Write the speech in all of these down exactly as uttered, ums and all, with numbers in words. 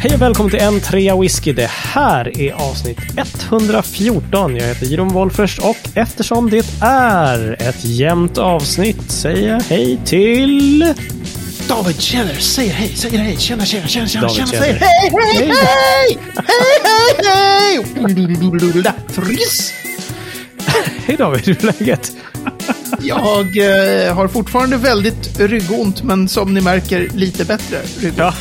Hej och välkommen till N trea Whisky. Det här är avsnitt ett hundra fjorton. Jag heter Jirom Wollförs och eftersom det är ett jämnt avsnitt säger jag hej till... David Ceder, säger hej, säger hej, tjena, tjena, tjena, tjena, tjena, säger hej, hej, hej, hej, hej, hej, Laphroaig. Hej David, hur är läget? Jag eh, har fortfarande väldigt ryggont, men som ni märker lite bättre ryggont. Ja.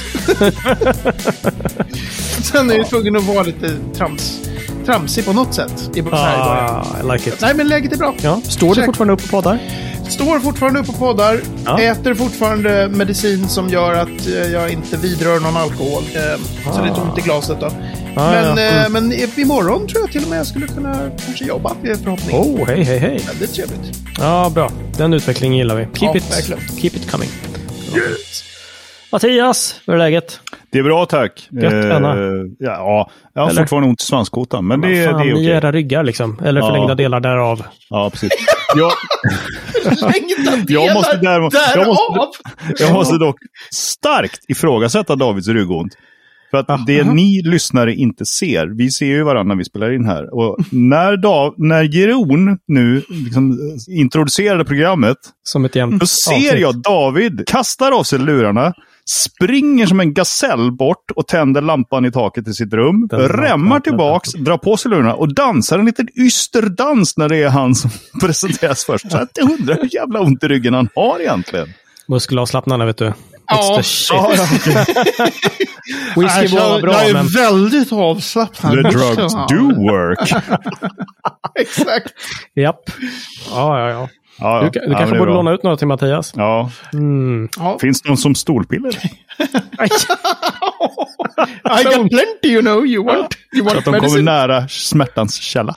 Sen är jag tvungen att vara lite trams, tramsig på något sätt. I ah, I like it. Nej, men läget är bra. Ja. Står du fortfarande upp och poddar? Står fortfarande upp och poddar. Ja. Äter fortfarande medicin som gör att eh, jag inte vidrör någon alkohol. Eh, ah. Så det är tomt i glaset då. Ah, men, ja. mm. men imorgon tror jag till och med jag skulle kunna kanske jobba med förhoppning. Oh, hej, hej, hej. Väldigt trevligt. Ja, bra. Den utvecklingen gillar vi. Keep, ja, it, verkligen. Keep it coming. Yes. Mattias, hur är läget? Det är bra, tack. Gött, Anna. Eh, ja, jag har fortfarande ont i svanskotan, men, men det, fan, det är okej. Era ryggar liksom, eller förlängda ja. delar därav. Ja, precis. Jag, jag måste däremot, jag måste, jag måste dock starkt ifrågasätta Davids ryggont. För att Aha. det ni lyssnare inte ser, vi ser ju varandra när vi spelar in här. Och när, Dav, när Giron nu liksom introducerade programmet, som ett jämnt, då ser avsnitt. Jag David kastar av sig lurarna, springer som en gasell bort och tänder lampan i taket i sitt rum, rämmar tillbaks, drar på sig lurarna och dansar en liten ysterdans när det är han som presenteras först. Så jag undrar hur jävla ont i ryggen han har egentligen. Muskelavslappnarna, vet du. Ja, ja. Whisky var bra, jag är men... väldigt avslappnad. The drugs do work. Exakt. Japp. Ja, ja, ja. Ja, du, du ja, kanske borde låna ut några till Mattias. Ja. Mm. Ja. Finns det någon som stolpiller? I got plenty, you know. You want, you want medicine. Att de kommer nära smärtans källa.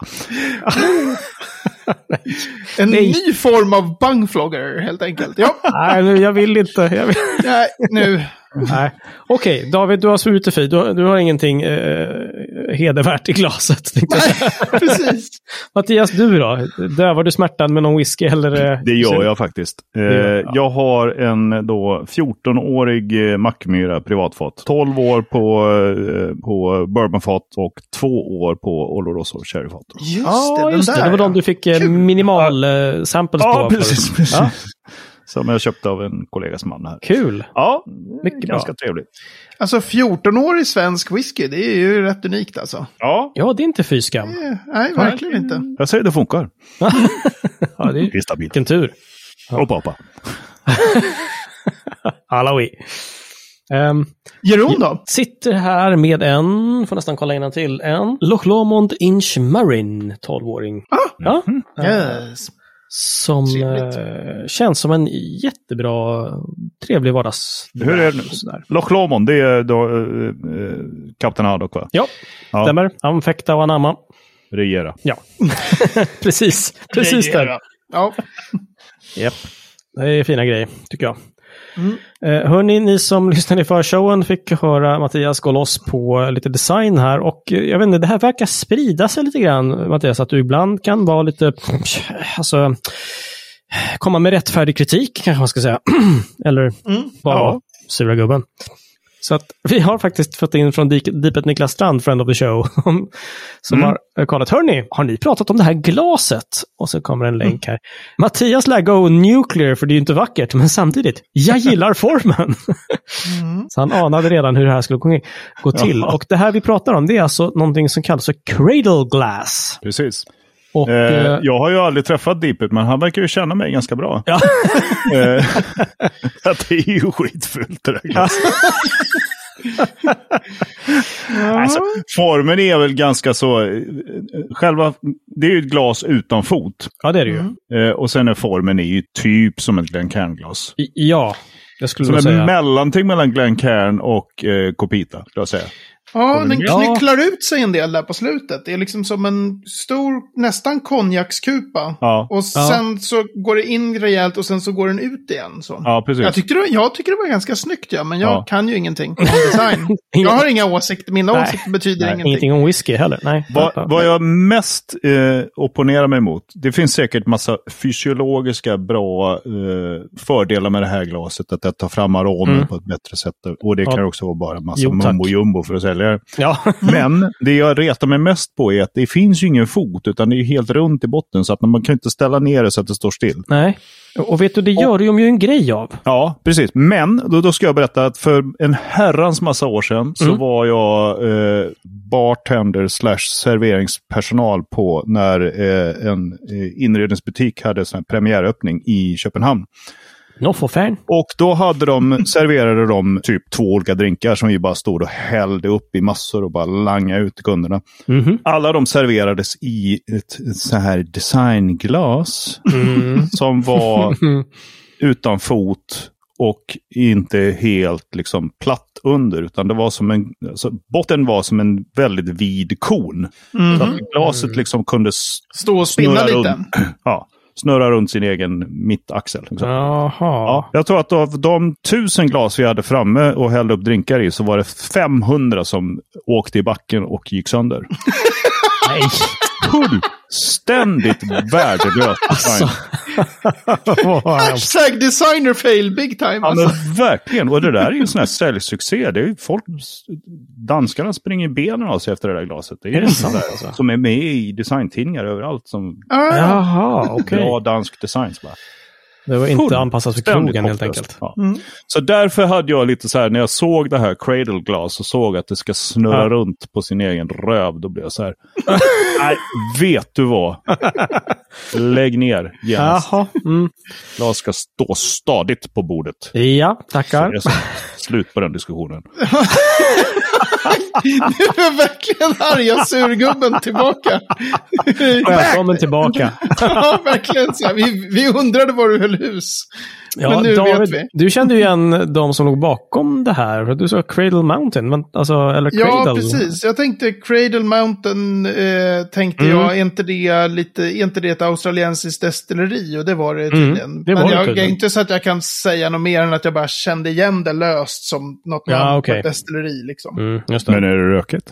En Nej. ny form av bangflogger, helt enkelt. Ja. Nej, nu, jag vill inte. Jag vill. Nej, nu. Nej. Okej, okay, David, du har svurit dig fri. Du, du har ingenting eh, hedervärt i glaset. Nej, precis. Mattias, du då? Dövar du smärtan med någon whisky? Eller, eh, det gör jag faktiskt. Eh, gör jag. jag har en då, fjortonårig eh, Mackmyra privatfat. tolv år på, eh, på bourbonfat och två år på Oloroso sherryfat. Just ah, det, just där, det. Det var ja. de du fick eh, minimal eh, samples ah, på. Precis, för, precis. Ja, precis. Som jag köpte av en kollegas man här. Kul! Ja, mycket ganska bra. Trevligt. Alltså fjorton år i svensk whisky, det är ju rätt unikt alltså. Ja, ja det är inte fy skam. Nej, nej, verkligen nej. inte. Jag säger det funkar. Ja, det är, är stabilt. Vilken tur. Ja. Hoppa, hoppa. Halloween. Um, Jeroen då? Sitter här med en, får nästan kolla innan till, en Loch Lomond Inchmarine tolvåring. Ah, ja. Mm-hmm. Yes. Som eh, känns som en jättebra, trevlig vardags. Hur är det nu? Loch Lomond, det är då eh, kapten Haddock, va? Ja, ja. Stämmer. Anfäkta och anamma. Regera. Ja, precis. Precis där. Ja. Yep. Det är fina grejer, tycker jag. Mm. Eh, hörni, ni som lyssnade i förshowen fick höra Mattias gå loss på lite design här och jag vet inte, det här verkar sprida sig lite grann, Mattias, att du ibland kan vara lite alltså, komma med rättfärdig kritik kanske man ska säga eller mm. bara ja. sura gubben. Så att vi har faktiskt fått in från Deepet Niklas Strand, friend of the show, som mm. har kallat, hörni, har ni pratat om det här glaset? Och så kommer en länk här. Mm. Mattias Lago Nuclear, för det är ju inte vackert, men samtidigt, jag gillar formen. Mm. Så han anade redan hur det här skulle gå till. Ja. Och det här vi pratar om, det är alltså någonting som kallas för Cradle Glass. Precis. Och, eh, jag har ju aldrig träffat Deepet, men han verkar ju känna mig ganska bra. Ja. eh, att det är ju skitfullt det där glaset. Alltså, formen är väl ganska så själva, det är ju ett glas utan fot. Ja, det är det ju. Mm. Eh, och sen är formen är ju typ som ett Glencairn-glas. I, ja, jag skulle säga. Som en mellanting mellan Glencairn och eh, Kopita, skulle jag säga. Ja, den knycklar ja. ut sig en del där på slutet. Det är liksom som en stor, nästan konjakskupa. Ja. Och sen ja. så går det in rejält och sen så går den ut igen. Så. Ja, precis. Jag tycker det, jag tycker det var ganska snyggt, ja, men jag ja. kan ju ingenting om design. Jag har inga åsikter, mina Nej. åsikter betyder Nej, ingenting. Ingenting om whisky heller. Nej. Va, vad jag mest eh, opponerar mig emot, det finns säkert massa fysiologiska bra eh, fördelar med det här glaset. Att det tar fram aromen mm. på ett bättre sätt. Och det ja. kan också vara bara massa jo, mumbo jumbo för att säga. Ja. Men det jag retar mig mest på är att det finns ju ingen fot, utan det är helt runt i botten så att man kan inte ställa ner det så att det står still. Nej. Och vet du, det gör och, de ju en grej av. Ja, precis. Men då, då ska jag berätta att för en herrans massa år sedan så mm. var jag eh, bartender slash serveringspersonal på när eh, en eh, inredningsbutik hade en premiäröppning i Köpenhamn. No, och då hade de, serverade de typ två olika drinkar som ju bara stod och hällde upp i massor och bara langade ut kunderna. Mm-hmm. Alla de serverades i ett så här designglas mm. som var utan fot och inte helt liksom platt under, utan det var som en, alltså, botten var som en väldigt vid kon. Mm-hmm. Så att glaset liksom kunde stå och spinna lite. Runt. Ja. Snurrar runt sin egen mittaxel. Jaha. Ja, jag tror att av de tusen glas vi hade framme och hällde upp drinkar i så var det femhundra som åkte i backen och gick sönder. Nej. Fullständigt värdelöst design. Hashtag designer fail big time. Alltså. Alltså, verkligen. Och det där är ju en sån här säljsuccé. Det är ju folk, danskarna springer benen av sig efter det där glaset. Det är, är det sant? Där, alltså, som är med i designtidningar överallt. Som Jaha, okej. Okay. Bra dansk design. Bara. Det var inte anpassat för krogen helt enkelt. Ja. Mm. Så därför hade jag lite så här, när jag såg det här Cradle Glass och såg att det ska snurra ja. runt på sin egen röv, då blev jag så här, nej, vet du vad? Lägg ner, Jens. Jaha. Mm. Glas ska stå stadigt på bordet. Ja, tackar. Så så, slut på den diskussionen. Nu är verkligen arga surgubben tillbaka. Välkommen tillbaka. Ja, verkligen. Så här, vi, vi undrade var du höll hus. Ja, men nu David, vet vi. Du kände ju igen de som låg bakom det här. Du sa Cradle Mountain. Men, alltså, eller Cradle. Ja, precis. Jag tänkte Cradle Mountain eh, tänkte mm. jag, är inte det lite, är inte det ett australiensiskt destilleri? Och det var det tydligen. Mm, det var men det jag, tydligen. Jag, inte så att jag kan säga något mer än att jag bara kände igen det löst som något ja, okay. destilleri liksom. Mm, just det. Men är det röket?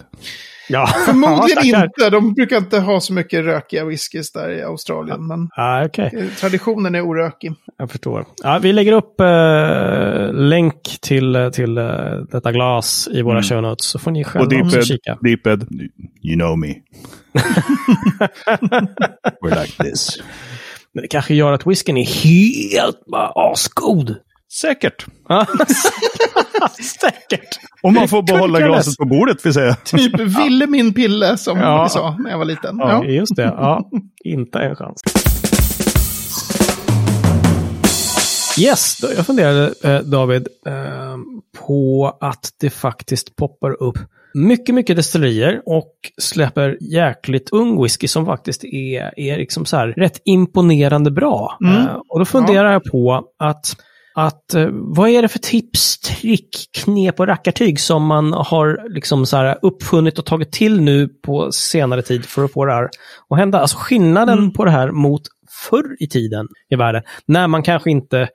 Ja. Förmodligen ja, inte. De brukar inte ha så mycket rökiga whiskys där i Australien. Men ah, okay. traditionen är orökig. Jag förstår. Ja, vi lägger upp eh, länk till, till eh, detta glas i våra mm. show notes. Så får ni själva också kika. Deeped, you know me. We're like this. Men det kanske gör att whiskyn är helt bara asgod. Säkert. Säkert. Om man får behålla glaset på bordet, vill säga. Typ ville min pille, som ja. vi sa när jag var liten. Ja, ja. Just det. Ja. Inte en chans. Yes, jag funderade, eh, David, eh, på att det faktiskt poppar upp mycket, mycket destillerier och släpper jäkligt ung whisky som faktiskt är, är liksom så här rätt imponerande bra. Mm. Eh, och då funderar ja. jag på att Att, vad är det för tips, trick, knep och rackartyg som man har liksom så här uppfunnit och tagit till nu på senare tid för att få det här att hända? Alltså skillnaden mm. på det här mot förr i tiden i världen, när man kanske inte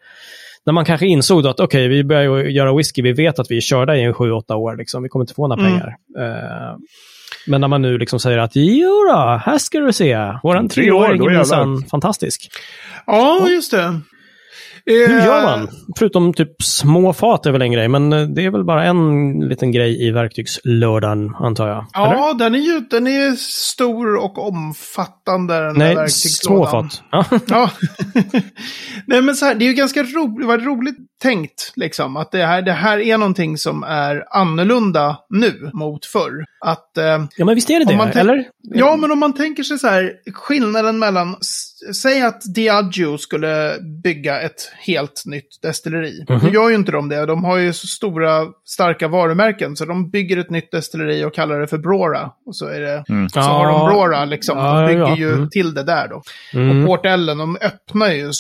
när man kanske insåg då att okej, okay, vi börjar göra whisky, vi vet att vi är körda i sju åtta år, liksom, vi kommer inte få några pengar. Mm. Uh, men när man nu liksom säger att jodå, här ska du se, våran treåring är fantastisk. Ja, just det. Hur gör man? Förutom typ små fat är väl en grej, men det är väl bara en liten grej i verktygslådan, antar jag. Ja, eller? den är ju den är stor och omfattande, den Nej, där verktygslådan. Nej, småfat. Ja. Nej, men så här, det är ju ganska roligt, vad roligt tänkt liksom, att det här, det här är någonting som är annorlunda nu mot förr. Att, eh, ja, men visst är det det, tänk- eller? Ja, men om man tänker sig så här, skillnaden mellan, säg att Diageo skulle bygga ett helt nytt destilleri. Mm-hmm. De gör ju inte de det. De har ju så stora, starka varumärken så de bygger ett nytt destilleri och kallar det för Brora. Och så är det, mm. så ah. har de Brora liksom. Ah, de bygger ja. ju mm. till det där då. Mm. Och Port Ellen, de öppnar ju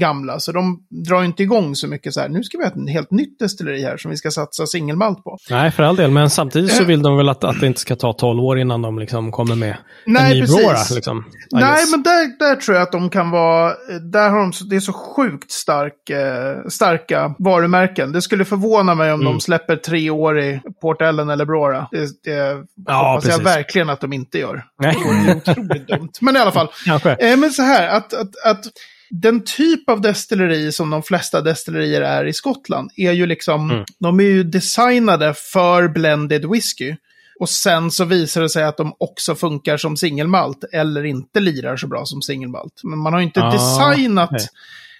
gamla, så de drar inte igång så mycket så här nu ska vi ha ett helt nytt destilleri här som vi ska satsa singelmalt på. Nej, för all del, men samtidigt så vill de väl att, att det inte ska ta tolv år innan de liksom kommer med nej, en ny bråra. Liksom, nej, men där, där tror jag att de kan vara, där har de, det är så sjukt stark, eh, starka varumärken. Det skulle förvåna mig om mm. de släpper tre år i Port Ellen eller bråra. Det, det ja, hoppas precis. Jag verkligen att de inte gör. Nej. Det är otroligt dumt. Men i alla fall, eh, men så här, att, att, att den typ av destilleri som de flesta destillerier är i Skottland är ju liksom, mm. de är ju designade för blended whisky. Och sen så visar det sig att de också funkar som singelmalt eller inte lirar så bra som singelmalt. Men man har ju inte ah, designat nej.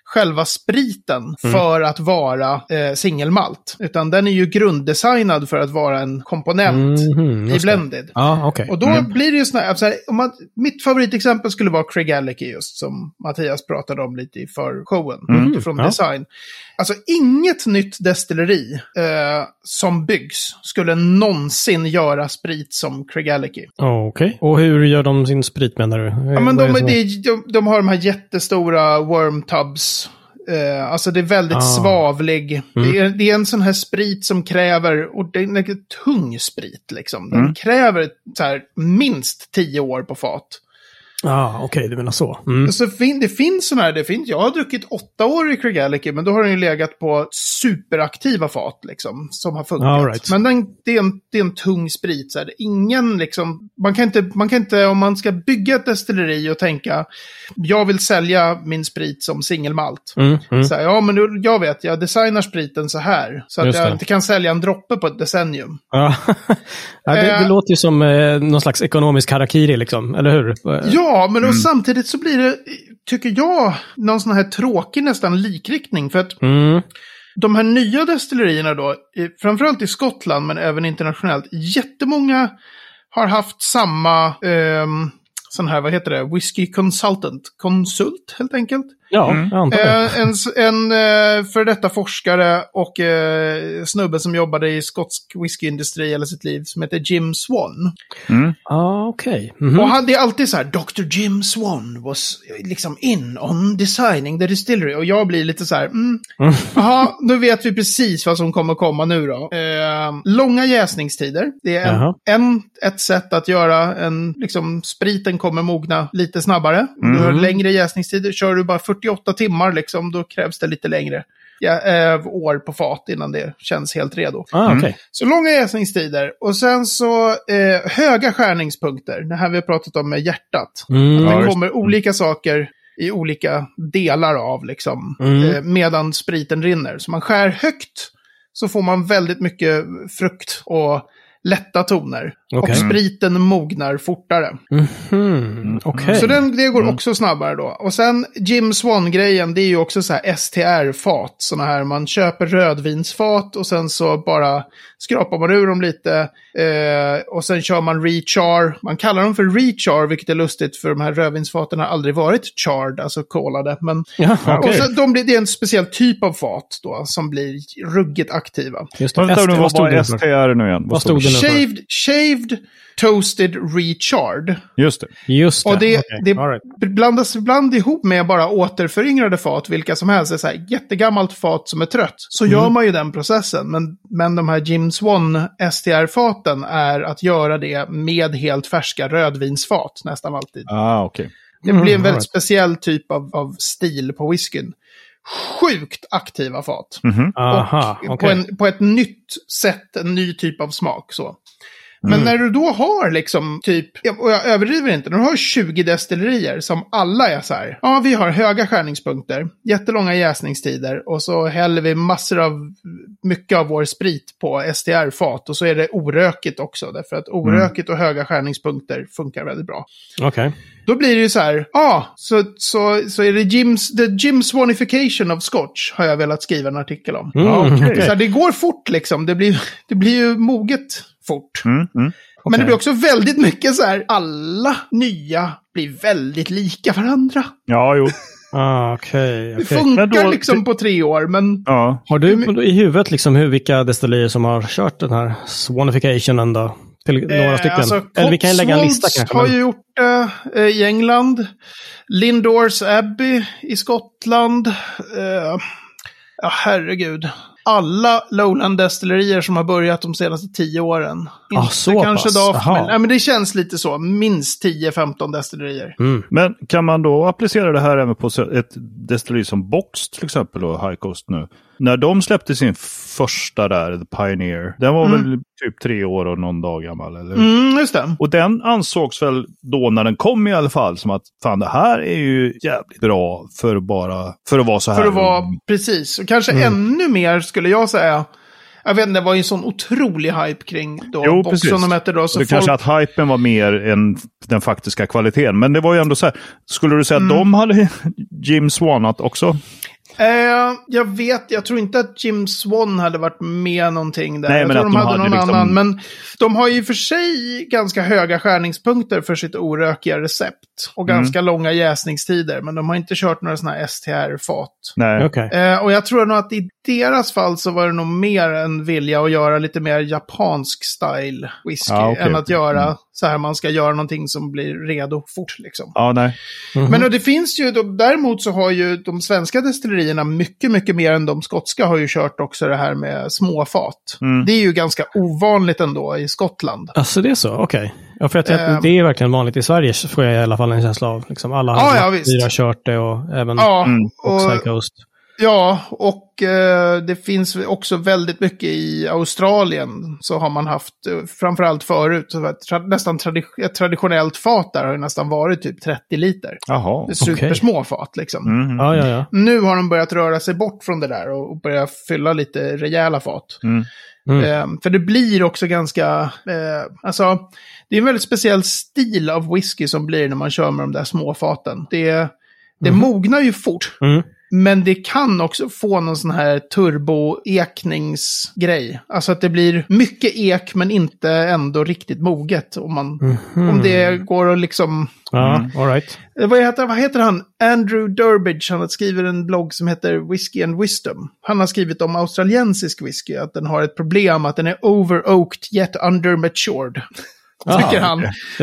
själva spriten mm. för att vara eh, singelmalt. Utan den är ju grunddesignad för att vara en komponent mm-hmm, i blended. Ah, okay. Och då mm. blir det ju såna, så här, om man, mitt favoritexempel skulle vara Craigellachie just som Mattias pratade om lite i för showen mm, utifrån ja. design. Alltså inget nytt destilleri eh, som byggs skulle någonsin göra sprit som Craigellachie. Oh, okej. Okay. Och hur gör de sin sprit menar du? Hur, ja, men de, är som... de, de, de har de här jättestora worm tubs. Uh, alltså det är väldigt ah. svavlig. Mm. Det, är, det är en sån här sprit som kräver, och det är en tung sprit liksom. Den mm. kräver så här, minst tio år på fat. Ja, ah, okej, okay, du menar så. Mm. Så fin- det finns sån här, det finns, jag har druckit åtta år i Craigellachie, men då har den ju legat på superaktiva fat liksom, som har funkat. All right. Men den, det, är en, det är en tung sprit. Så här. Ingen liksom, man kan, inte, man kan inte, om man ska bygga ett destilleri och tänka, jag vill sälja min sprit som singelmalt. Mm, mm. Så här, ja, men nu, jag vet, jag designar spriten så här, så att jag inte kan sälja en droppe på ett decennium. Ja, ja det, det låter ju som eh, någon slags ekonomisk harakiri liksom, eller hur? Ja. Ja, men mm. samtidigt så blir det, tycker jag, någon sån här tråkig nästan likriktning. För att mm. de här nya destillerierna då, framförallt i Skottland men även internationellt, jättemånga har haft samma, eh, sån här, vad heter det, whisky consultant, konsult helt enkelt. Ja, mm. jag antar det. Eh, en en eh, för detta forskare och eh, snubbe som jobbade i skotsk whiskyindustri hela sitt liv som heter Jim Swan. Mm. Ah, okej. Okay. Mm-hmm. Och han, det är alltid så här, doktor Jim Swan was liksom in on designing the distillery. Och jag blir lite så här, mm, mm. aha, nu vet vi precis vad som kommer komma nu då. Eh, långa jäsningstider. Det är en, en, ett sätt att göra en, liksom spriten kommer mogna lite snabbare. Mm-hmm. Du har längre jäsningstider, kör du bara fyrtioåtta timmar liksom, då krävs det lite längre ja, äh, år på fat innan det känns helt redo. Ah, okay. mm. Så långa jäsningstider och sen så eh, höga skärningspunkter. Det här vi har pratat om med hjärtat. Mm. Att det kommer olika saker i olika delar av liksom, mm. eh, medan spriten rinner. Så man skär högt så får man väldigt mycket frukt och lätta toner. Okay. Och spriten mognar fortare. Mm-hmm. Okay. Så den, det går också snabbare då. Och sen Jim Swan-grejen, det är ju också så här S T R-fat. Såna här, man köper rödvinsfat och sen så bara skrapar man ur dem lite. Eh, och sen kör man rechar. Man kallar dem för rechar, vilket är lustigt för de här rödvinsfaten har aldrig varit charred, alltså kolade. Men, ja, okay. Och sen, de blir, det är en speciell typ av fat då som blir ruggigt aktiva. Just det. Vänta, vad stod det S T R nu igen? Vad stod det? Shaved, shaved toasted rechard. Just det. Just det. Och det, okay. det right. blandas ibland ihop med bara återföryngrade fat, vilka som helst är så här jättegammalt fat som är trött. Så mm. gör man ju den processen. Men, men de här Jim Swan S T R-faten är att göra det med helt färska rödvinsfat nästan alltid. Ah, okej. Okay. Det blir en mm, väldigt right. speciell typ av, av stil på whiskyn. Sjukt aktiva fat. Mm-hmm. Aha, och okay. på, en, på ett nytt sätt, en ny typ av smak så. Men mm. när du då har liksom typ, och jag överdriver inte, när du har tjugo destillerier som alla är så här, ja vi har höga skärningspunkter, jättelånga jäsningstider och så häller vi massor av, mycket av vår sprit på S T R-fat och så är det orökigt också, därför att orökigt mm. och höga skärningspunkter funkar väldigt bra. Okej. Okay. Då blir det ju så här, ja, så, så, så är det Jim's, the Jim Swanification of Scotch har jag velat skriva en artikel om. Mm, ja, okay. Så här, det går fort liksom, det blir, det blir ju moget fort. Mm, mm. Okay. Men det blir också väldigt mycket så här, alla nya blir väldigt lika varandra. Ja, jo. Ah, okay, okay. Det funkar då, liksom du, på tre år, men... Ja. Har du i huvudet liksom hur, vilka destillerier som har kört den här swanificationen då? Till några eh, stycken. Alltså, eller vi kan lägga en lista kanske. Har men... ju gjort det eh, i England. Lindores Abbey i Skottland. Eh... Ja, herregud. Alla Lowland destillerier som har börjat de senaste tio åren. Ah, så kanske pass. Då, men, nej, men det känns lite så. Minst tio femton destillerier. Mm. Men kan man då applicera det här även på ett destilleri som Box till exempel och High Coast nu? När de släppte sin första där, The Pioneer, den var mm. väl typ tre år och någon dag gammal, eller? Mm, just det. Och den ansågs väl då när den kom i alla fall som att fan, det här är ju jävligt bra för, bara, för att vara så här. För att vara, precis. Och kanske mm. ännu mer skulle jag säga. Jag vet inte, det var ju en sån otrolig hype kring då. Jo, precis. Då, så det folk... kanske att hypen var mer än den faktiska kvaliteten. Men det var ju ändå så här, skulle du säga mm. att de hade Jim Swanat också? Eh, jag vet, jag tror inte att Jim Swan hade varit med någonting där. Nej, jag men tror att de hade, hade någon liksom... annan. Men de har ju för sig ganska höga skärningspunkter för sitt orökiga recept. Och mm. ganska långa jäsningstider. Men de har inte kört några sådana här S T R-fat. Nej, okay. eh, Och jag tror nog att i deras fall så var det nog mer en vilja att göra lite mer japansk style whisky. Ah, okay. Än att göra... Mm. Så här man ska göra någonting som blir redo fort liksom. Ja, nej. Mm-hmm. Men och det finns ju, de, däremot så har ju de svenska destillerierna mycket, mycket mer än de skotska har ju kört också det här med småfat. Mm. Det är ju ganska ovanligt ändå i Skottland. Alltså det är så, okej. Okay. Ja, för att eh. det är verkligen vanligt i Sverige, får jag i alla fall en känsla av. Liksom, alla har ja, ja, kört det och även ja, mm, och, och Psychoast. Ja, och eh, det finns också väldigt mycket i Australien så har man haft, framförallt förut, tra- nästan tradi- ett traditionellt fat där har ju nästan varit typ trettio liter. Jaha, det är supersmå okay. fat liksom. Mm, ja, ja, ja. Nu har de börjat röra sig bort från det där och, och börja fylla lite rejäla fat. Mm. Mm. Eh, för det blir också ganska, eh, alltså det är en väldigt speciell stil av whisky som blir när man kör med de där små faten. Det, det mm. mognar ju fort. Mm. Men det kan också få någon sån här turbo-ekningsgrej. Alltså att det blir mycket ek men inte ändå riktigt moget. Om, man, mm-hmm. om det går att liksom... Ja, mm. all right. Vad heter, vad heter han? Andrew Durbridge, han har skrivit en blogg som heter Whisky and Wisdom. Han har skrivit om australiensisk whisky. Att den har ett problem att den är over-oaked yet under-matured. Tycker ah, han.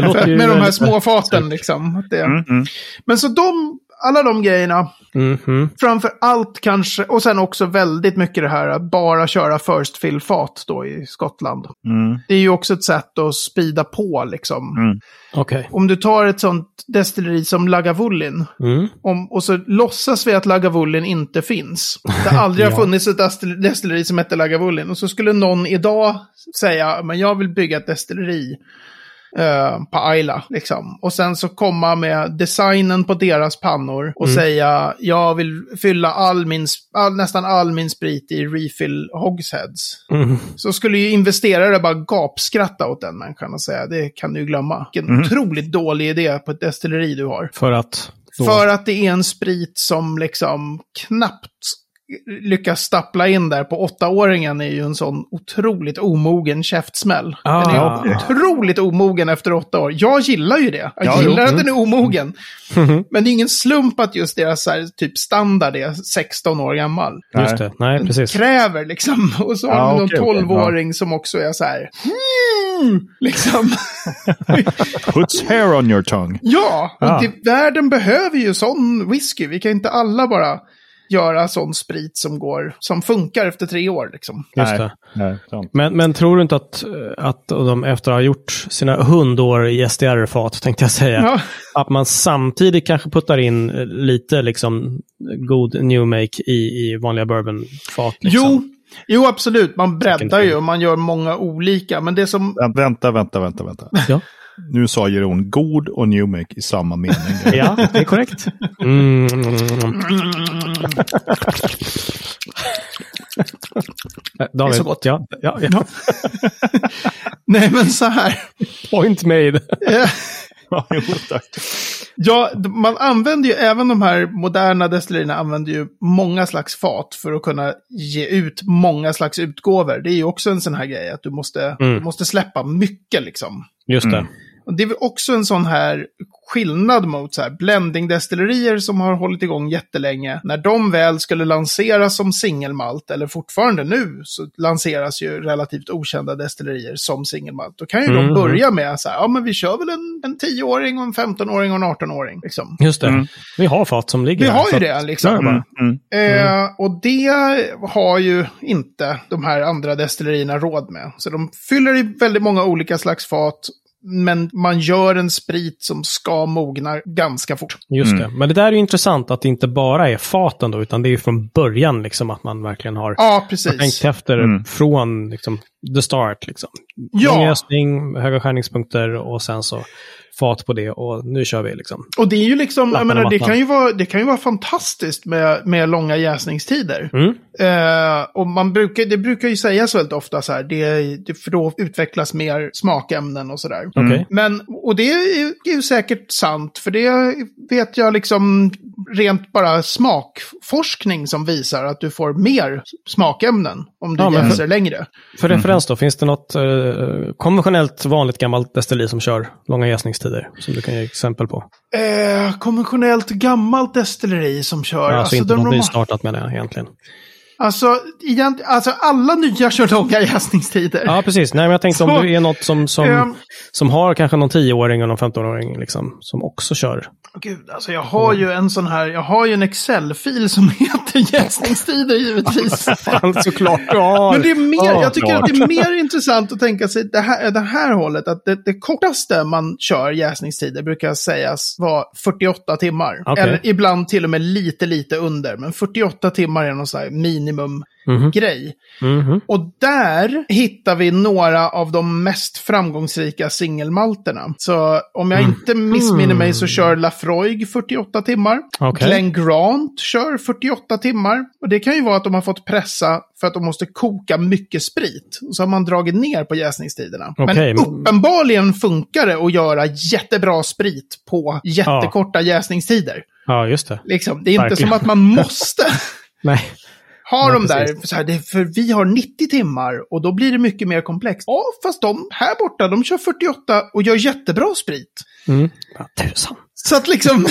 Okay. Med de här små faten liksom. Att det... mm-hmm. Men så de... Alla de grejerna, mm-hmm. framför allt kanske, och sen också väldigt mycket det här att bara köra first fill-fat då i Skottland. Mm. Det är ju också ett sätt att spida på liksom. Mm. Okay. Om du tar ett sånt destilleri som Lagavulin, mm. om, och så låtsas vi att Lagavulin inte finns. Det har aldrig ja. funnits ett destilleri som heter Lagavulin. Och så skulle någon idag säga, men jag vill bygga ett destilleri. Uh, på Isla liksom. Och sen så komma med designen på deras pannor och mm. säga jag vill fylla all min, all, nästan all min sprit i refill hogsheads. Mm. Så skulle ju investerare bara gapskratta åt den människan och säga det kan du glömma. Vilken mm. otroligt dålig idé på ett destilleri du har. För att? Då... För att det är en sprit som liksom knappt lyckas stappla in där på åttaåringen är ju en sån otroligt omogen käftsmäll. Ah. Den är otroligt omogen efter åtta år. Jag gillar ju det. Jag ja, gillar jo. att den är omogen. Mm. Men det är ingen slump att just deras här, typ standard är sexton år gammal. Just det. Nej, precis. Den kräver liksom. Och så har ah, någon okay, tolvåring okay. som också är så här hmm, liksom. Puts hair on your tongue. Ja, och ah. det, världen behöver ju sån whisky. Vi kan inte alla bara göra sån sprit som går som funkar efter tre år liksom. Just det. Nej, nej, men, men tror du inte att, att de efter att ha gjort sina hundår i S T R-fat tänkte jag säga ja. att man samtidigt kanske puttar in lite liksom god new make i, i vanliga bourbonfat liksom? Jo, jo absolut. Man breddar ju och man gör många olika men det som... Vänta, vänta, vänta, vänta. Ja. Nu sa Jirom god och new make i samma mening. Ja, det är korrekt. Mm. Det är så gott, ja. ja, ja. Nej, men så här. Point made. Ja, man använder ju även de här moderna destillerierna använder ju många slags fat för att kunna ge ut många slags utgåvor. Det är ju också en sån här grej att du måste, mm. du måste släppa mycket liksom. Just det. Mm. Och det är väl också en sån här skillnad mot så här blending-destillerier som har hållit igång jättelänge. När de väl skulle lanseras som singelmalt, eller fortfarande nu så lanseras ju relativt okända destillerier som singelmalt. Då kan ju mm. de börja med så här, ja men vi kör väl en, en tioåring och en femtonåring och en artonåring. Liksom. Just det, mm. vi har fat som ligger. Vi har ju det liksom. Mm. Mm. Mm. Eh, och det har ju inte de här andra destillerierna råd med. Så de fyller i väldigt många olika slags fat. Men man gör en sprit som ska mogna ganska fort. Just det. Mm. Men det där är ju intressant att det inte bara är faten då, utan det är ju från början liksom att man verkligen har ja, tänkt efter mm. från liksom the start liksom. Ja. Lösning, höga skärningspunkter och sen så fat på det och nu kör vi liksom. Och det är ju liksom, jag menar, det kan ju vara det kan ju vara fantastiskt med med långa jäsningstider. Mm. Eh, och man brukar det brukar ju sägas väldigt ofta så här, det, det för då utvecklas mer smakämnen och så där. Mm. Mm. Men och det är ju, är ju säkert sant, för det vet jag liksom rent bara smakforskning som visar att du får mer smakämnen om du ja, jäser längre. För referens då, finns det något eh, konventionellt vanligt gammalt destilleri som kör långa jäsningstider som du kan ge exempel på? Eh, konventionellt gammalt destilleri som kör... Ja, alltså, alltså inte de, något de... nystartat med det egentligen. Alltså, egent... alltså alla nya kör långa jäsningstider. Ja, precis. Nej, men jag tänkte så... om det är något som, som, um... som har kanske någon tioåring eller någon femtonåring liksom, som också kör. Gud, alltså jag har ju en sån här, jag har ju en Excel-fil som heter jäsningstider givetvis. Såklart du har. Men det är mer, jag tycker att det är mer intressant att tänka sig det här, det här hållet, att det, det kortaste man kör jäsningstider brukar sägas vara fyrtioåtta timmar. Okay. Eller ibland till och med lite, lite under. Men fyrtioåtta timmar är någon sån här minimum mm-hmm. grej. Mm-hmm. Och där hittar vi några av de mest framgångsrika singelmalterna. Så om jag mm. inte missminner mig så kör Laphroaig fyrtioåtta timmar. Okay. Glen Grant kör fyrtioåtta timmar. Och det kan ju vara att de har fått pressa för att de måste koka mycket sprit. Och så har man dragit ner på jäsningstiderna. Okay. Men uppenbarligen funkar det att göra jättebra sprit på jättekorta ja. jäsningstider. Ja, just det. Liksom, det är Verkligen. inte som att man måste... Nej. Har de där, så här, det, för vi har nittio timmar och då blir det mycket mer komplext. Ja, fast de här borta, de kör fyrtioåtta och gör jättebra sprit. Mm. Ja, tusan. Så att liksom,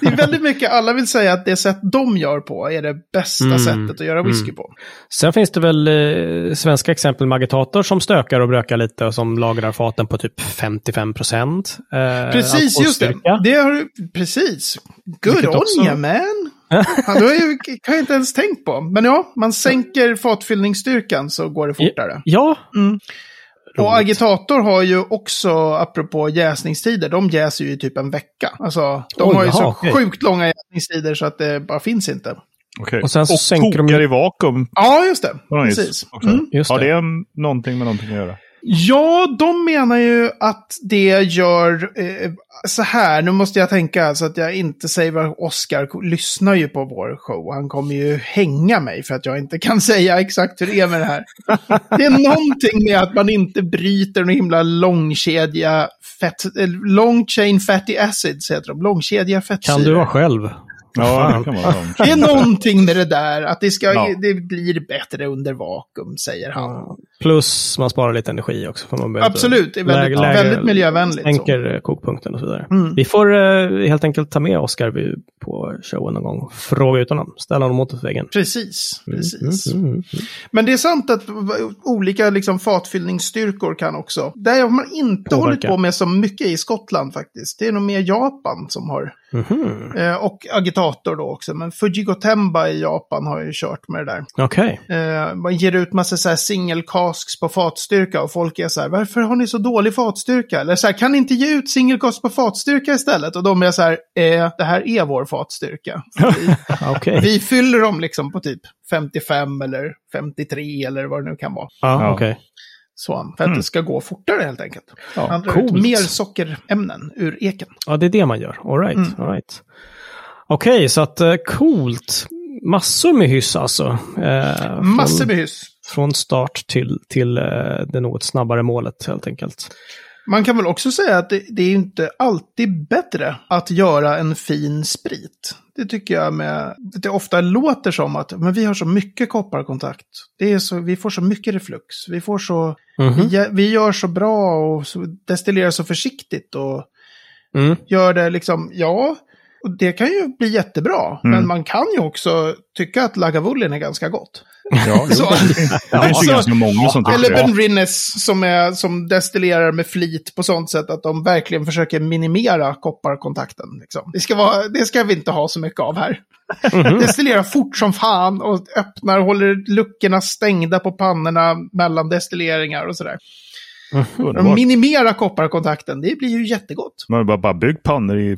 det är väldigt mycket, alla vill säga att det sätt de gör på är det bästa mm. sättet att göra whisky mm. på. Sen finns det väl eh, svenska exempel med agitator som stökar och brökar lite och som lagrar faten på typ femtiofem procent. Eh, precis, just det. det har, precis. Good Vilket on you, man. Ja, det har jag inte ens tänkt på. Men ja, man sänker fatfyllningsstyrkan så går det fortare. Ja. Mm. Och agitator har ju också, apropå jäsningstider, de jäser ju typ en vecka. Alltså, de oh, har ju jaha, så okay. sjukt långa jäsningstider så att det bara finns inte. Okay. Och sen så och sänker de i vakuum. Ja, just det. Ja, just. Precis. Okay. Mm. Just det. Har det någonting med någonting att göra? Ja, de menar ju att det gör... Eh, så här, nu måste jag tänka så att jag inte säger vad Oscar lyssnar ju på vår show. Han kommer ju hänga mig för att jag inte kan säga exakt hur det är med det här. Det är någonting med att man inte bryter någon himla långkedja fett, long chain fatty acids heter de, långkedja fettsyror. Kan du vara själv? Ja, det kan vara lång. Det är någonting med det där att det, ska, ja. det blir bättre under vakuum, säger han. Plus man sparar lite energi också. För man Absolut, det är väldigt, läge, läge, väldigt miljövänligt. Sänker så. Kokpunkten och så vidare. Mm. Vi får eh, helt enkelt ta med Oscar på showen någon gång. Fråga ut honom, ställa honom mot väggen. Precis, precis. Mm, mm, mm, mm. Men det är sant att olika liksom, fatfyllningsstyrkor kan också. Där har man inte Påverka. hållit på med så mycket i Skottland faktiskt. Det är nog mer Japan som har... Mm-hmm. Eh, och agitator då också. Men Fujiko Temba i Japan har ju kört med det där. Okej. Okay. Eh, man ger ut massa så här singelkasks på fatstyrka och folk är så här, varför har ni så dålig fatstyrka? Eller så här, kan ni inte ge ut singelkasks på fatstyrka istället? Och de är så här, eh, det här är vår fatstyrka. Vi, okay. vi fyller dem liksom på typ femtiofem eller femtiotre eller vad det nu kan vara. Ah, ja, okej. Okay. Så, för att mm. det ska gå fortare helt enkelt. Ja, man drar ut mer sockerämnen ur eken. Ja, det är det man gör. All right, mm. all right. Okej, okay, så att coolt. Massor med hyss alltså. Eh, Massor från, med hyss. Från start till, till eh, det något snabbare målet helt enkelt. Man kan väl också säga att det, det är inte alltid bättre att göra en fin sprit. Det tycker jag med, det ofta låter som att men vi har så mycket kopparkontakt. Det är så, vi får så mycket reflux. Vi, får så, mm-hmm. vi, vi gör så bra och så, destillerar så försiktigt och mm. gör det liksom, ja... Och det kan ju bli jättebra, mm. men man kan ju också tycka att Lagavulin är ganska gott. Ja, så, det finns ju ganska många som tycker eller det. Eller Benrinnes som, är, som destillerar med flit på sånt sätt att de verkligen försöker minimera kopparkontakten. Liksom. Det, ska vara, det ska vi inte ha så mycket av här. Mm-hmm. Destillerar fort som fan och öppnar och håller luckorna stängda på pannorna mellan destilleringar och sådär. Mm, minimera kopparkontakten, det blir ju jättegott. Man bara, bara bygg pannor i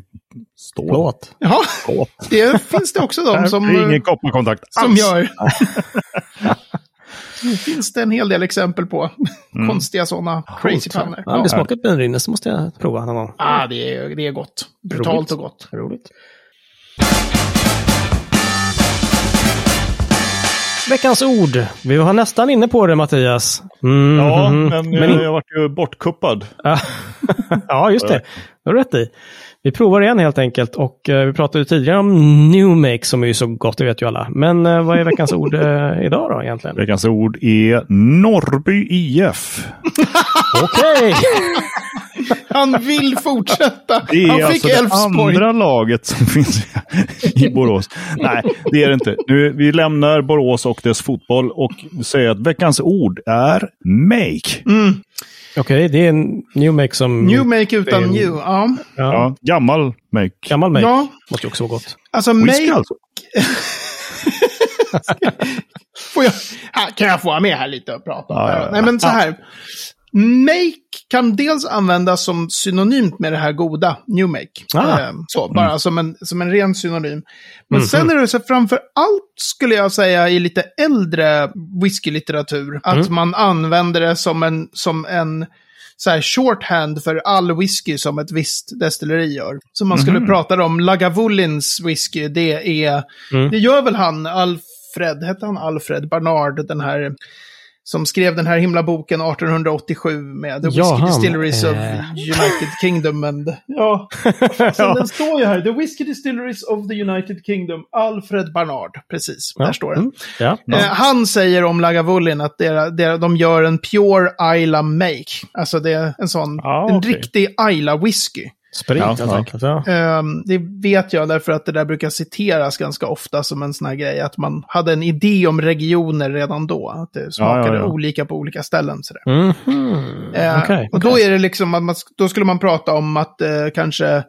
stål. Plåt. Ja, Plåt. Det finns det också de som det är ingen kopparkontakt som alls. Gör. Det finns det en hel del exempel på mm. konstiga sådana crazy pannor. Ja, det smakat benrinne så måste jag prova någon gång. Ah, det är det är gott. Brutalt roligt. Och gott. Roligt. Veckans ord. Vi var nästan inne på det, Mattias. Mm. Ja, men, men jag, jag vart ju bortkuppad. Ja, just det. Det har du rätt i. Vi provar igen helt enkelt. Och eh, vi pratade ju tidigare om New Make som är ju så gott, det vet ju alla. Men eh, vad är veckans ord eh, idag då egentligen? Veckans ord är Norrby I F. Okej! Han vill fortsätta. Det är han alltså fick det andra laget som finns i Borås. Nej, det är det inte. Nu, vi lämnar Borås och dess fotboll och säger att veckans ord är make. Mm. Okej, okay, det är en new make som... New make utan en, new, ja. Ja, gammal make. Gammal make, ja. Måste ju också vara gott. Alltså whisky make... Alltså. Får jag... Här, kan jag få vara med här lite och prata? Ja, ja, ja. Nej, men så här... Make kan dels användas som synonymt med det här goda, new make. Ah. Så, bara mm. som, en, som en ren synonym. Men mm. sen är det så framför allt skulle jag säga i lite äldre whisky-litteratur att mm. man använder det som en, som en så här shorthand för all whisky som ett visst destilleri gör. Så man skulle mm. prata om Lagavulins whisky, det är mm. det gör väl han, Alfred, heter han Alfred Barnard, den här... som skrev den här himla boken arton åttiosju med The Whisky Jaha, Distilleries eh. of United Kingdom. And, ja, ja. Den står ju här. The Whisky Distilleries of the United Kingdom. Alfred Barnard, precis. Ja. Där står den. Mm. Ja, ja. Eh, han säger om Lagavulin att dera, dera, de gör en pure Isla make. Alltså det är en sån, ah, en okay. riktig Isla whisky. Sprit, ja, ja, ja. Um, det vet jag därför att det där brukar citeras ganska ofta som en sån här grej att man hade en idé om regioner redan då, att det smakade ja, ja, ja. olika på olika ställen sådär. Mm-hmm. uh, okay, och okay. Då är det liksom att man, då skulle man prata om att uh, kanske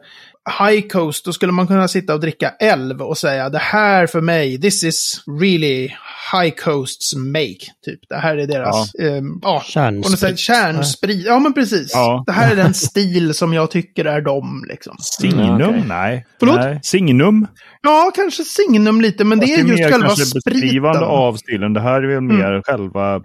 High Coast, då skulle man kunna sitta och dricka älv och säga, det här för mig, this is really High Coast's make, typ. Det här är deras ja. um, ah, kärnsprit. kärnsprit. Ja, men precis. Ja. Det här är den stil som jag tycker är dem, liksom. Signum? Mm, okay. Nej. Förlåt? Nej. Signum? Ja, kanske signum lite, men det är, det är just själva spriten. Av stilen. Det här är väl mer mm. själva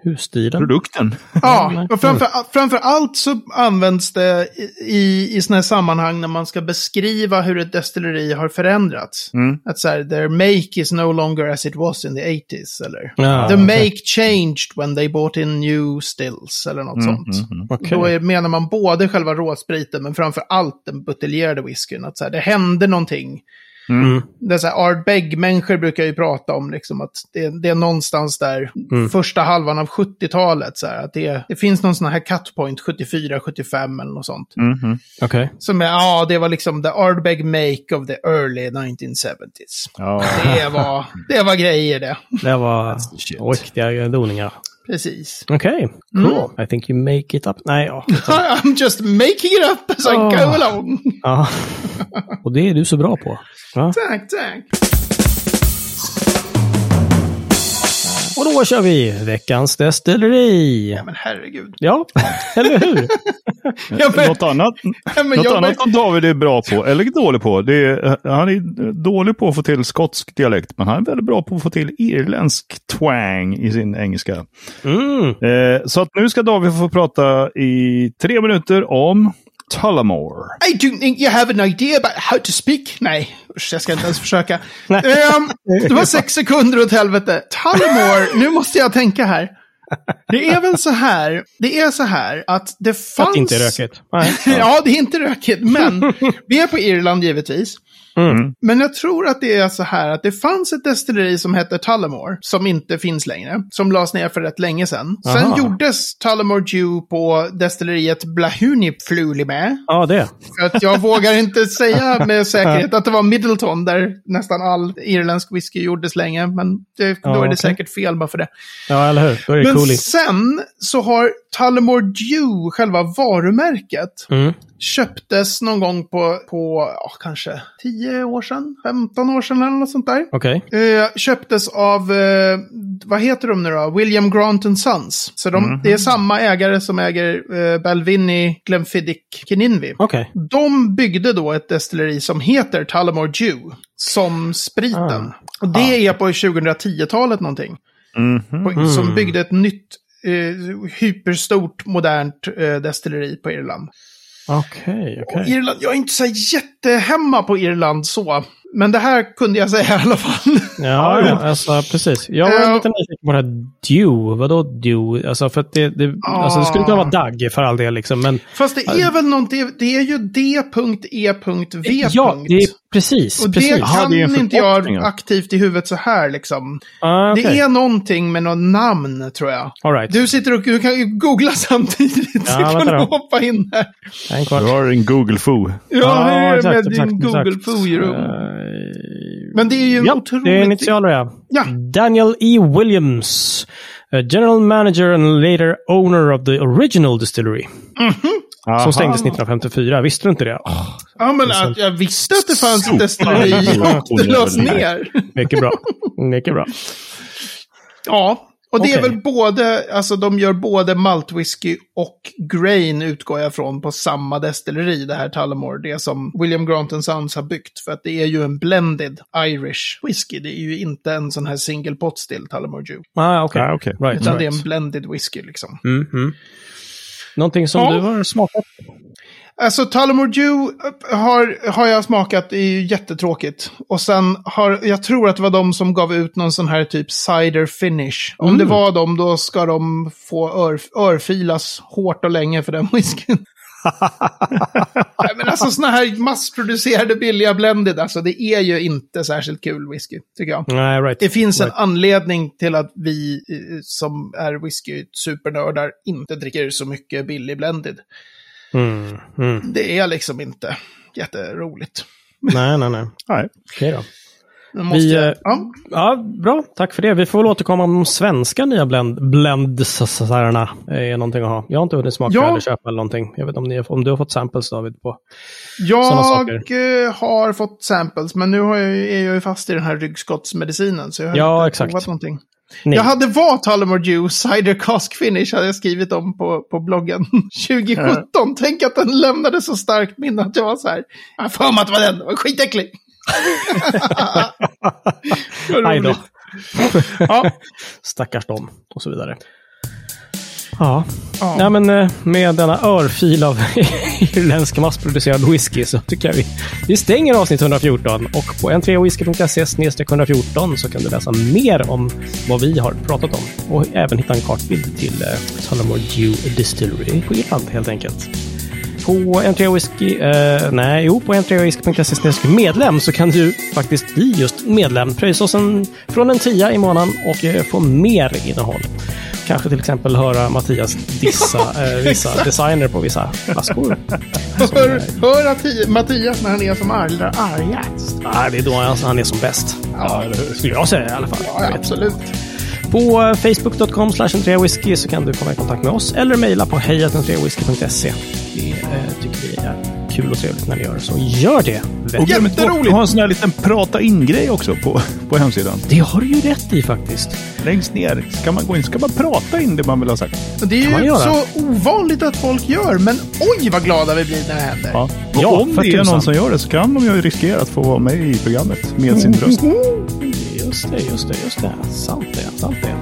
produkten. Ja, och framför, framför allt så används det i, i såna här sammanhang när man ska beskriva hur ett destilleri har förändrats. Mm. Att så här, their make is no longer as it was in the eighties. Eller ah, the okay. make changed when they bought in new stills. Eller något mm, sånt. Mm, okay. Då är, menar man både själva råspriten men framför allt den buteljerade whiskyn. Att så här, det hände någonting. Mm. Det är så här, Ardbeg-människor brukar ju prata om liksom, att det, det är någonstans där mm. första halvan av sjuttiotalet så här, att det, det finns någon sån här cutpoint sjuttiofyra sjuttiofem eller något sånt mm-hmm. okay. som är, ja det var liksom the Ardbeg make of the early nittonhundrasjuttiotalet. Oh. det, var, det var grejer det det var riktiga doningar. Precis. Okej, okay, cool. Mm. I think you make it up. Nej, ja. I'm just making it up as oh. I go along. Ja. Och det är du så bra på. Ja. Tack, tack. Och då kör vi veckans destilleri. Ja, men herregud. Ja, eller hur? ja, men, något annat, ja, något jag, annat som David är bra på, eller dålig på. Det är, han är dålig på att få till skotsk dialekt, men han är väldigt bra på att få till irländsk twang i sin engelska. Mm. Eh, så att nu ska David få prata i tre minuter om... Tullamore. I don't think you have an idea about how to speak. Nej, jag ska inte ens försöka. um, det var sex sekunder åt helvete. Tullamore, nu måste jag tänka här. Det är väl så här, det är så här att det fanns... Att det inte är rökigt. Nej, ja. Ja, det är inte rökigt, men vi är på Irland givetvis. Mm. Men jag tror att det är så här att det fanns ett destilleri som hette Tullamore som inte finns längre, som lades ner för rätt länge sedan. Aha. Sen gjordes Tullamore D E W på destilleriet Blahunifluly med. Ja, det. För att jag vågar inte säga med säkerhet att det var Middleton där nästan all irländsk whisky gjordes länge, men det, ja, då är det okay. säkert fel bara för det. Ja, eller hur? Då är det men cooligt. Sen så har Tullamore D E W, själva varumärket, mm. köptes någon gång på, på ja, kanske tio år sedan, femton år sedan eller något sånt där. Okej. Okay. Eh, köptes av, eh, vad heter de nu då? William Grant and Sons. Så de, mm. det är samma ägare som äger eh, Balvenie, Glenfiddich, Kininvie. Okay. De byggde då ett destilleri som heter Tullamore D E W som spriten. Ah. Och det ah. är på tjugohundratio-talet någonting. Mm-hmm. På, som byggde ett nytt Uh, hyperstort modernt uh, destilleri på Irland. Okej, okej. Okay, okay. Jag är inte så jättehemma på Irland så, men det här kunde jag säga i alla fall. Ja, ja alltså, precis. Jag var uh, lite nyfiken på det här D E W. Vadå D E W? Alltså, för att det, det, uh, alltså, det skulle kunna vara D A G för all del liksom, men... Fast det är uh, väl någonting, det är ju D E V. Ja, det är precis. Och precis. Det kan Aha, det är inte jag aktivt i huvudet så här liksom. Uh, okay. Det är någonting med något namn, tror jag. All right. Du sitter och du kan ju googla samtidigt, ja, så kan du hoppa in här. Du har en Google-fo. Ja, det är med din Google-fo i rummet. Men det är ju ja, otroligt... det är initialer, ja. ja. Daniel E. Williams, general manager and later owner of the original distillery. Mm-hmm. Som stängdes nitton femtiofyra. Visste du inte det? Oh, ja, men att jag visste att det fanns ett destilleri och det lades ner. Mycket bra. Mycket bra. Ja. Och det okay. är väl både, alltså de gör både maltwhisky och grain, utgår jag från, på samma destilleri, det här Tullamore, det som William Grant and Sons har byggt, för att det är ju en blended Irish whisky, det är ju inte en sån här single pot still Tullamore D E W. Ah, okej, okay. ah, okay. right. Utan right. det är en blended whisky liksom. Mm-hmm. Någonting som ja. du har smakat på? Alltså Tullamore D E W har, har jag smakat, det är ju jättetråkigt. Och sen har, jag tror att det var de som gav ut någon sån här typ cider finish. Om mm. det var dem, då ska de få ör, örfilas hårt och länge för den whiskyn. Nej, men alltså såna här massproducerade billiga blended, alltså det är ju inte särskilt kul whisky, tycker jag. Nej, right. Det finns right. en anledning till att vi som är whisky supernördar inte dricker så mycket billig blended. Mm, mm. Det är liksom inte jätteroligt. Nej, nej, nej. nej. Okej då. Vi, jag, ja. ja, bra. Tack för det. Vi får väl återkomma om de svenska nya blend, blendsassarna är någonting att ha. Jag har inte hunnit smaka ja. eller köpa eller någonting. Jag vet om, ni, om du har fått samples, David, på jag sådana saker. Jag har fått samples, men nu har jag, är jag ju fast i den här ryggskottsmedicinen, så jag har ja, inte provat någonting. Nej. Jag hade varit Tullamore D E W cider cask finish, hade jag skrivit om på, på bloggen tjugosjutton. Ja. Tänk att den lämnade så starkt minne att jag var så här. Jag får mig att det var den, det var skitäcklig. Nej då. Ja. Stackars dem och så vidare. Ja. ja. Nej, men med denna örfil av irländsk massproducerad whisky så tycker jag vi, vi stänger avsnitt hundrafjorton, och på n tre a whisky punkt se slash hundrafjorton så kan du läsa mer om vad vi har pratat om och även hitta en kartbild till eh, Tullamore D E W Distillery på Irland helt enkelt. På N tre a Whisky, eh, nej, jo, på n tre a whisky punkt se medlem så kan du faktiskt bli just medlem. Pröjs oss en, från en tia i månaden och eh, få mer innehåll. Kanske till exempel höra Mattias dissa eh, vissa designer på vissa flaskor. Hör, hör att Mattias när han är som allra argast. Ja, det är då han, han är som bäst. Ja, det skulle jag säga i alla fall. Ja, absolut. På facebook punkt com slash n tre a whisky så kan du komma i kontakt med oss eller mejla på hej at n tre a whisky punkt se. Det eh, tycker vi är kul och trevligt när ni gör det, så gör det. Och jätteroligt. Har en sån här liten prata-in-grej också på, på hemsidan. Det har du ju rätt i faktiskt. Längst ner ska man gå in, ska man prata in det man vill ha sagt. Det är kan ju så ovanligt att folk gör, men oj vad glada vi blir när det händer. Ja. Och ja, om det är tusen. någon som gör det så kan de ju riskera att få vara med i programmet med sin röst. Just det, just det, just det. Sant det, sant det.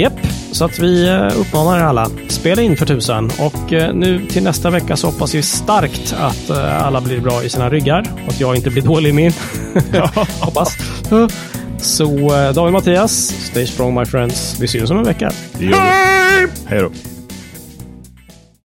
Japp, så att vi uppmanar er alla. Spela in för tusan. Och nu till nästa vecka så hoppas vi starkt att alla blir bra i sina ryggar. Och att jag inte blir dålig i min. Hoppas. Så David Mattias, stay strong my friends. Vi syns om en vecka. Hej! Hej då.